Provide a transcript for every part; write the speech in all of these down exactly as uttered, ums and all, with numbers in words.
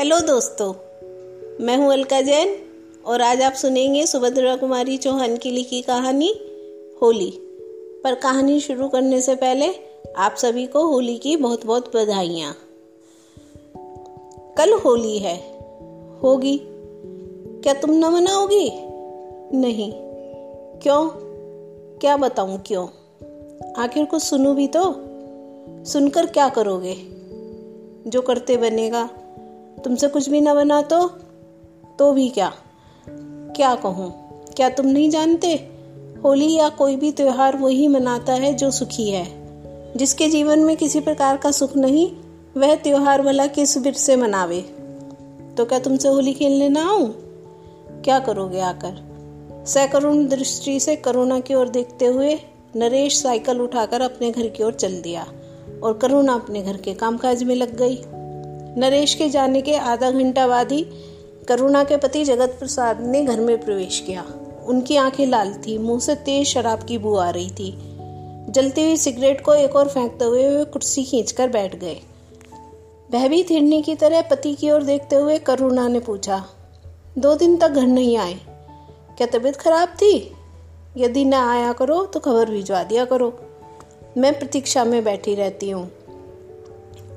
Hello दोस्तों, मैं हूं अलका जैन और आज आप सुनेंगे सुभद्रा कुमारी चौहान की लिखी कहानी होली। पर कहानी शुरू करने से पहले आप सभी को होली की बहुत बहुत बधाइयाँ। कल होली है, होगी क्या? तुम न मनाओगी? नहीं। क्यों? क्या बताऊँ क्यों? आखिर कुछ सुनूं भी तो। सुनकर क्या करोगे? जो करते बनेगा। तुमसे कुछ भी ना बना तो तो भी क्या क्या कहूँ? क्या तुम नहीं जानते, होली या कोई भी त्योहार वही मनाता है जो सुखी है। जिसके जीवन में किसी प्रकार का सुख नहीं, वह त्योहार भला किस बिरसे से मनावे। तो क्या तुमसे होली खेलने ना आऊँ? क्या करोगे आकर? सैकरुण दृष्टि से करुणा की ओर देखते हुए नरेश साइकिल उठाकर अपने घर की ओर चल दिया और करुणा अपने घर के कामकाज में लग गई। नरेश के जाने के आधा घंटा बाद ही करुणा के पति जगत प्रसाद ने घर में प्रवेश किया। उनकी आंखें लाल थी, मुंह से तेज शराब की बू आ रही थी। जलती हुई सिगरेट को एक और फेंकते हुए वे कुर्सी खींचकर बैठ गए। भयभीत हिरनी की तरह पति की ओर देखते हुए करुणा ने पूछा, दो दिन तक घर नहीं आए, क्या तबीयत खराब थी? यदि ना आया करो तो खबर भिजवा दिया करो, मैं प्रतीक्षा में बैठी रहती हूँ।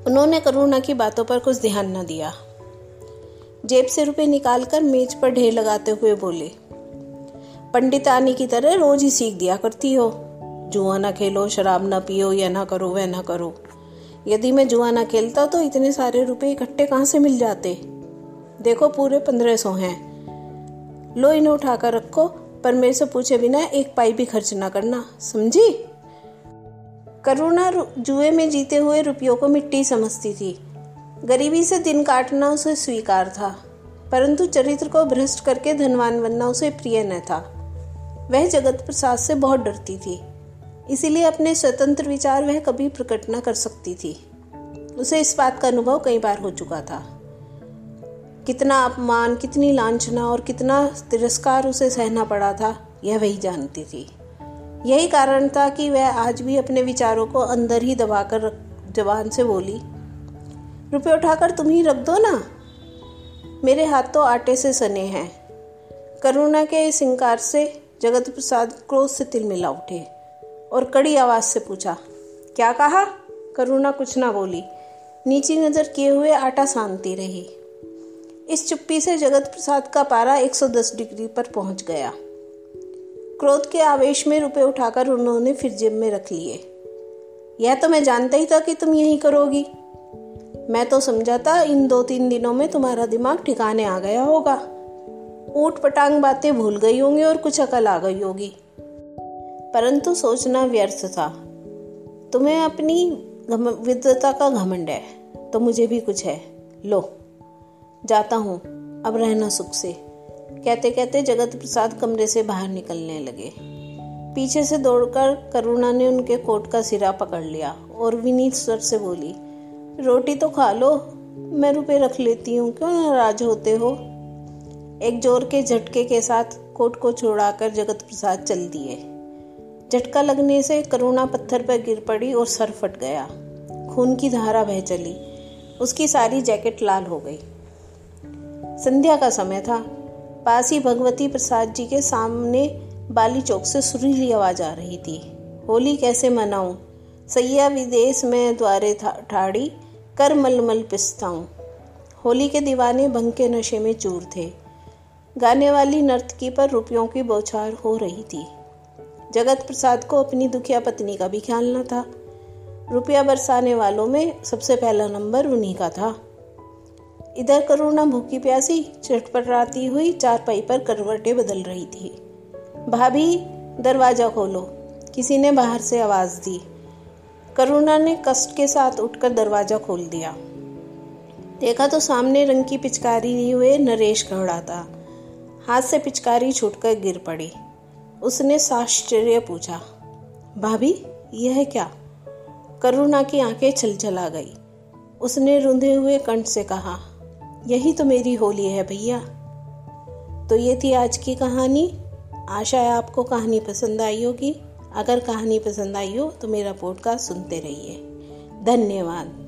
उन्होंने करुणा की बातों पर कुछ ध्यान न दिया। जेब से रुपए निकालकर मेज पर ढेर लगाते हुए बोले, पंडितानी की तरह रोज ही सीख दिया करती हो, जुआ ना खेलो, शराब ना पियो, यह ना करो वह ना करो। यदि मैं जुआ ना खेलता तो इतने सारे रुपए इकट्ठे कहाँ से मिल जाते? देखो पूरे पंद्रह सौ हैं, लो इन्हें उठाकर रखो, पर मेरे से पूछे बिना एक पाई भी खर्च ना करना, समझी? करुणा जुए में जीते हुए रुपयों को मिट्टी समझती थी। गरीबी से दिन काटना उसे स्वीकार था, परंतु चरित्र को भ्रष्ट करके धनवान बनना उसे प्रिय न था। वह जगत प्रसाद से बहुत डरती थी, इसीलिए अपने स्वतंत्र विचार वह कभी प्रकट न कर सकती थी। उसे इस बात का अनुभव कई बार हो चुका था। कितना अपमान, कितनी लांछना और कितना तिरस्कार उसे सहना पड़ा था, यह वही जानती थी। यही कारण था कि वह आज भी अपने विचारों को अंदर ही दबाकर जबान से बोली, रुपये उठाकर तुम ही रख दो ना, मेरे हाथ तो आटे से सने हैं। करुणा के इस इंकार से जगत प्रसाद क्रोध से तिलमिला उठे और कड़ी आवाज़ से पूछा, क्या कहा? करुणा कुछ ना बोली, नीची नज़र किए हुए आटा सानती रही। इस चुप्पी से जगत प्रसाद का पारा एक सौ दस डिग्री पर पहुंच गया। क्रोध के आवेश में रुपए उठाकर उन्होंने फिर जेब में रख लिए। यह तो मैं जानता ही था कि तुम यही करोगी, मैं तो समझा था इन दो तीन दिनों में तुम्हारा दिमाग ठिकाने आ गया होगा, ऊट पटांग बातें भूल गई होंगी और कुछ अकल आ गई होगी। परंतु सोचना व्यर्थ था। तुम्हें अपनी विद्वता का घमंड है तो मुझे भी कुछ है, लो जाता हूँ, अब रहना सुख से। कहते कहते जगत प्रसाद कमरे से बाहर निकलने लगे। पीछे से दौड़कर करुणा ने उनके कोट का सिरा पकड़ लिया और विनीत स्वर से बोली, रोटी तो खा लो, मैं रुपए रख लेती हूँ, क्यों नाराज होते हो? एक जोर के झटके के साथ कोट को छोड़ाकर जगत प्रसाद चल दिए। झटका लगने से करुणा पत्थर पर गिर पड़ी और सर फट गया। खून की धारा बह चली, उसकी सारी जैकेट लाल हो गई। संध्या का समय था। पास ही भगवती प्रसाद जी के सामने बाली चौक से सुरीली आवाज आ रही थी, होली कैसे मनाऊं, सैया विदेश में द्वारे ठाड़ी कर मलमल पिसताऊं। होली के दीवाने भंग के नशे में चूर थे। गाने वाली नर्तकी पर रुपयों की बौछार हो रही थी। जगत प्रसाद को अपनी दुखिया पत्नी का भी ख्याल न था। रुपया बरसाने वालों में सबसे पहला नंबर उन्हीं का था। इधर करुणा भूखी प्यासी चटपटाती हुई चारपाई पर करवटें बदल रही थी। भाभी दरवाजा खोलो, किसी ने बाहर से आवाज दी। करुणा ने कष्ट के साथ उठकर दरवाजा खोल दिया। देखा तो सामने रंग की पिचकारी लिए हुए नरेश खड़ा था। हाथ से पिचकारी छूटकर गिर पड़ी। उसने साश्चर्य पूछा, भाभी यह है क्या? करुणा की आंखें छलछल आ गई। उसने रुंधे हुए कंठ से कहा, यही तो मेरी होली है भैया। तो ये थी आज की कहानी। आशा है आपको कहानी पसंद आई होगी। अगर कहानी पसंद आई हो तो मेरा पॉडकास्ट सुनते रहिए। धन्यवाद।